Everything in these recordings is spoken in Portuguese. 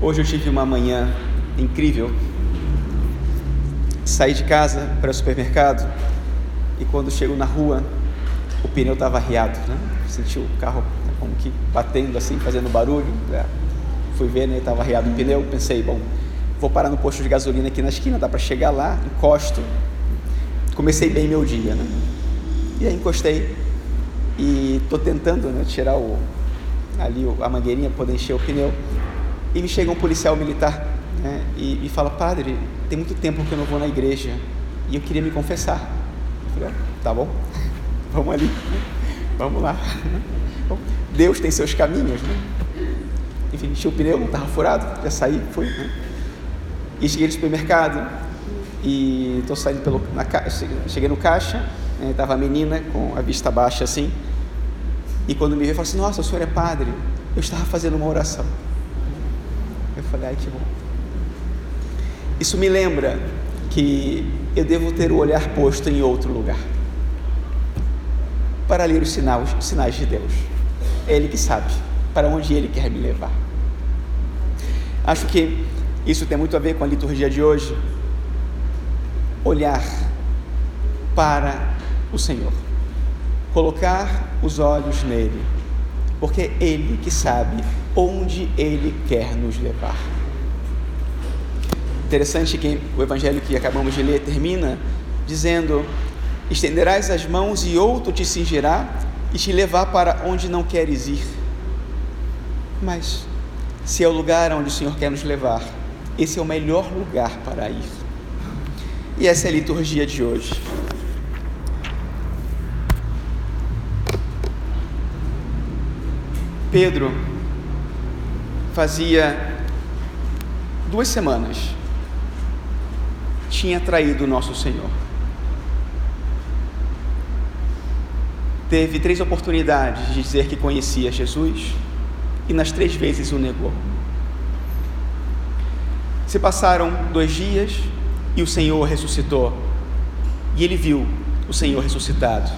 Hoje eu tive uma manhã incrível. Saí de casa para o supermercado e quando chego na rua, o pneu estava arriado, né? Senti o carro como que batendo assim, fazendo barulho. Né? Fui ver, né? Estava arriado o pneu. Pensei, bom, vou parar no posto de gasolina aqui na esquina, dá para chegar lá, encosto. Comecei bem meu dia, né? E aí encostei e estou tentando, né, tirar a mangueirinha, poder encher o pneu. E me chega um policial militar, né, e fala: padre, tem muito tempo que eu não vou na igreja e eu queria me confessar. Eu falei: tá bom, vamos ali, né? Vamos lá. Bom, Deus tem seus caminhos, né? Enfim, enchi o pneu, não estava furado, já saí, fui, né? E cheguei no supermercado e estou saindo cheguei no caixa, né, tava a menina com a vista baixa assim, e quando me viu, falou assim: nossa, o senhor é padre? Eu estava fazendo uma oração. Eu falei: ai, que bom. Isso me lembra que eu devo ter o olhar posto em outro lugar, para ler os sinais de Deus. É Ele que sabe para onde Ele quer me levar. Acho que isso tem muito a ver com a liturgia de hoje. Olhar para o Senhor, colocar os olhos nele, porque é Ele que sabe onde Ele quer nos levar. Interessante que o evangelho que acabamos de ler termina dizendo: estenderás as mãos e outro te cingirá e te levar para onde não queres ir. Mas se é o lugar onde o Senhor quer nos levar, esse é o melhor lugar para ir. E essa é a liturgia de hoje. Pedro fazia 2 semanas tinha traído o nosso Senhor. Teve 3 oportunidades de dizer que conhecia Jesus e nas 3 vezes o negou. Se passaram 2 dias e o Senhor ressuscitou, e ele viu o Senhor ressuscitado,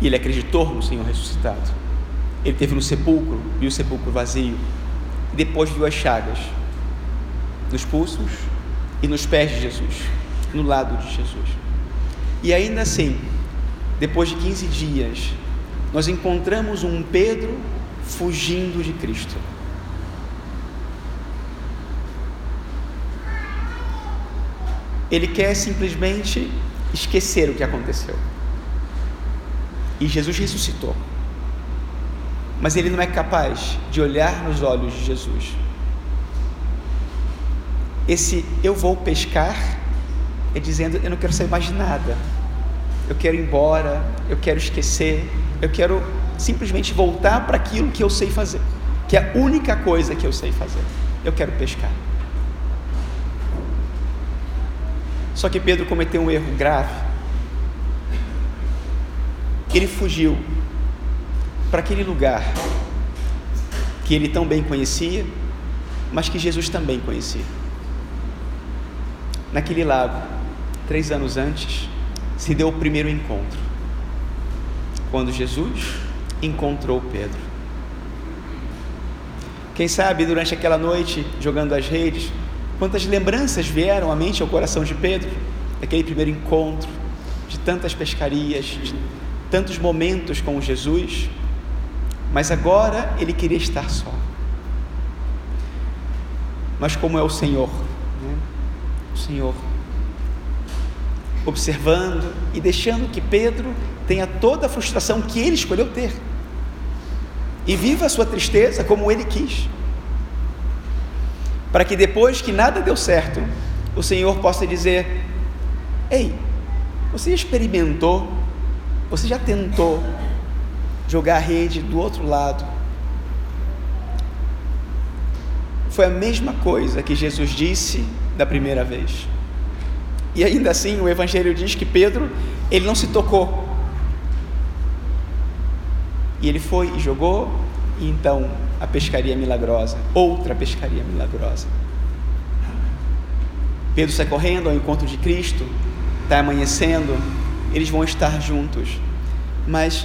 e ele acreditou no Senhor ressuscitado. Ele esteve no sepulcro, viu o sepulcro vazio, e depois viu as chagas nos pulsos e nos pés de Jesus, no lado de Jesus. E ainda assim, depois de 15 dias, nós encontramos um Pedro fugindo de Cristo. Ele quer simplesmente esquecer o que aconteceu. E Jesus ressuscitou. Mas ele não é capaz de olhar nos olhos de Jesus. Esse "eu vou pescar" é dizendo: eu não quero saber mais de nada. Eu quero ir embora, eu quero esquecer, eu quero simplesmente voltar para aquilo que eu sei fazer, que é a única coisa que eu sei fazer. Eu quero pescar. Só que Pedro cometeu um erro grave. Ele fugiu para aquele lugar que ele tão bem conhecia, mas que Jesus também conhecia. Naquele lago, 3 anos antes, se deu o primeiro encontro, quando Jesus encontrou Pedro. Quem sabe, durante aquela noite, jogando as redes, quantas lembranças vieram à mente, ao coração de Pedro, daquele primeiro encontro, de tantas pescarias, de tantos momentos com Jesus, mas agora ele queria estar só. Mas como é o Senhor, né? O Senhor observando e deixando que Pedro tenha toda a frustração que ele escolheu ter, e viva a sua tristeza como ele quis, para que depois que nada deu certo, o Senhor possa dizer: ei, você já experimentou, você já tentou jogar a rede do outro lado? Foi a mesma coisa que Jesus disse da primeira vez. E ainda assim o evangelho diz que Pedro, ele não se tocou, e ele foi e jogou, e então a pescaria milagrosa, outra pescaria milagrosa. Pedro sai correndo ao encontro de Cristo, está amanhecendo, eles vão estar juntos, mas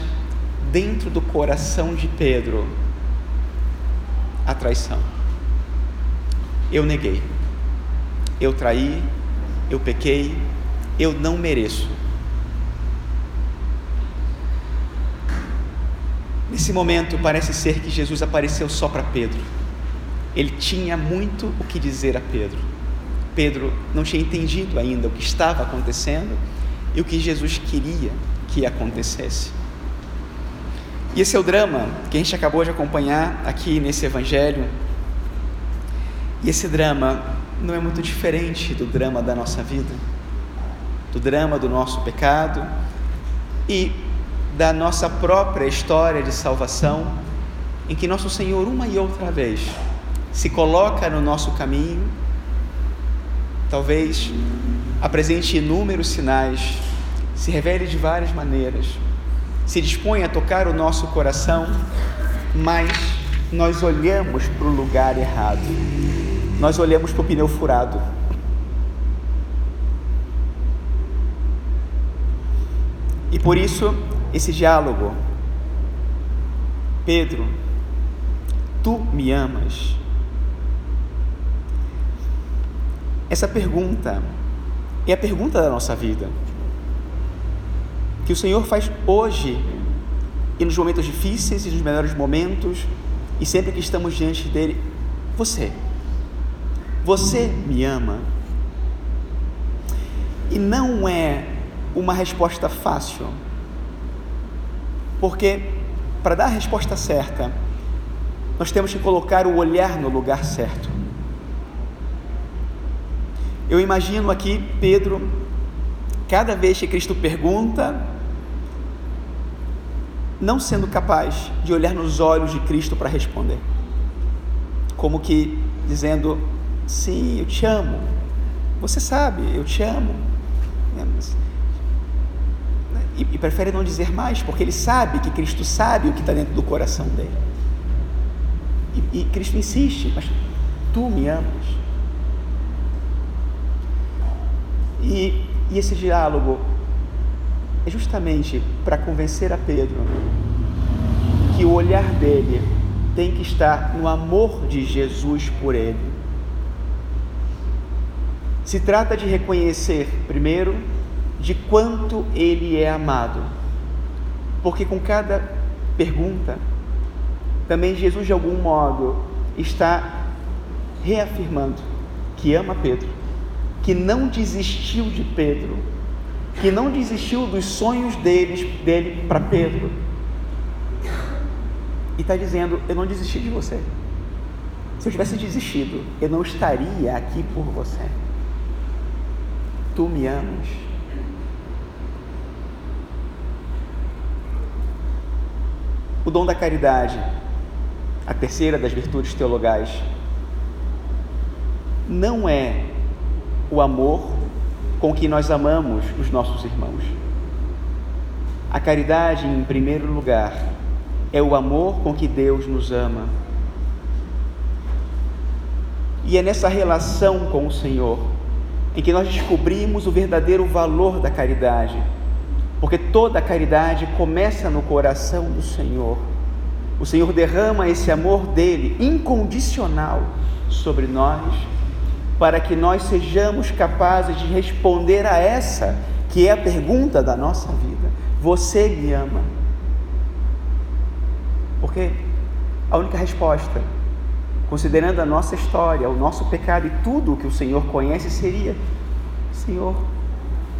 dentro do coração de Pedro, a traição. eu neguei, eu traí, eu pequei, eu não mereço. Nesse momento parece ser que Jesus apareceu só para Pedro. Ele tinha muito o que dizer a Pedro. Pedro não tinha entendido ainda o que estava acontecendo e o que Jesus queria que acontecesse. E esse é o drama que a gente acabou de acompanhar aqui nesse evangelho. E esse drama não é muito diferente do drama da nossa vida, do drama do nosso pecado e da nossa própria história de salvação, em que nosso Senhor uma e outra vez se coloca no nosso caminho, talvez apresente inúmeros sinais, se revele de várias maneiras, se dispõe a tocar o nosso coração, mas nós olhamos para o lugar errado, nós olhamos para o pneu furado. E por isso, esse diálogo: Pedro, tu me amas? Essa pergunta é a pergunta da nossa vida, que o Senhor faz hoje, e nos momentos difíceis, e nos melhores momentos, e sempre que estamos diante dele: Você me ama? E não é uma resposta fácil, porque para dar a resposta certa, nós temos que colocar o olhar no lugar certo. Eu imagino aqui Pedro, cada vez que Cristo pergunta, não sendo capaz de olhar nos olhos de Cristo para responder, como que dizendo: sim, eu te amo, você sabe, eu te amo, e prefere não dizer mais, porque ele sabe que Cristo sabe o que está dentro do coração dele, e Cristo insiste: mas tu me amas? E esse diálogo é justamente para convencer a Pedro que o olhar dele tem que estar no amor de Jesus por ele. Se trata de reconhecer, primeiro, de quanto ele é amado, porque com cada pergunta, também Jesus de algum modo está reafirmando que ama Pedro, que não desistiu de Pedro, que não desistiu dos sonhos dele para Pedro, e está dizendo: eu não desisti de você. Se eu tivesse desistido, eu não estaria aqui por você. Tu me amas? O dom da caridade, a terceira das virtudes teologais, não é o amor com que nós amamos os nossos irmãos. A caridade, em primeiro lugar, é o amor com que Deus nos ama. E é nessa relação com o Senhor em que nós descobrimos o verdadeiro valor da caridade, porque toda a caridade começa no coração do Senhor. O Senhor derrama esse amor dele, incondicional, sobre nós, para que nós sejamos capazes de responder a essa, que é a pergunta da nossa vida: você me ama? Porque a única resposta, considerando a nossa história, o nosso pecado e tudo o que o Senhor conhece, seria: Senhor,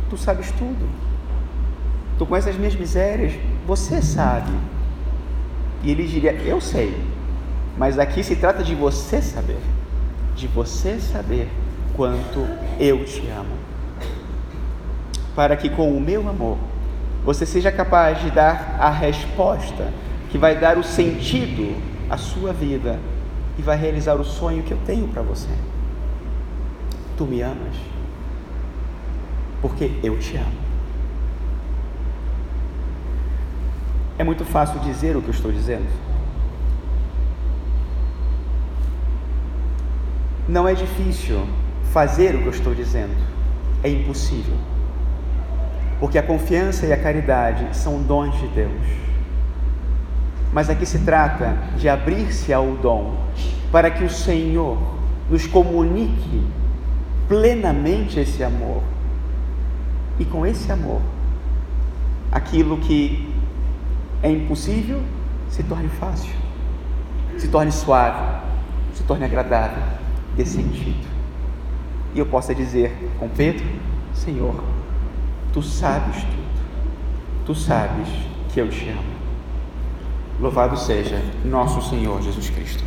tu sabes tudo, tu conheces as minhas misérias, você sabe. E ele diria: eu sei, mas aqui se trata de você saber, quanto eu te amo, para que com o meu amor você seja capaz de dar a resposta que vai dar o sentido à sua vida e vai realizar o sonho que eu tenho para você. Tu me amas? Porque eu te amo. É muito fácil dizer o que eu estou dizendo? Não é difícil fazer o que eu estou dizendo, é impossível, porque a confiança e a caridade são dons de Deus, mas aqui se trata de abrir-se ao dom, para que o Senhor nos comunique plenamente esse amor, e com esse amor, aquilo que é impossível se torne fácil, se torne suave, se torne agradável, dê sentido. E eu possa dizer com Pedro: Senhor, Tu sabes tudo, Tu sabes que eu te amo. Louvado seja nosso Senhor Jesus Cristo.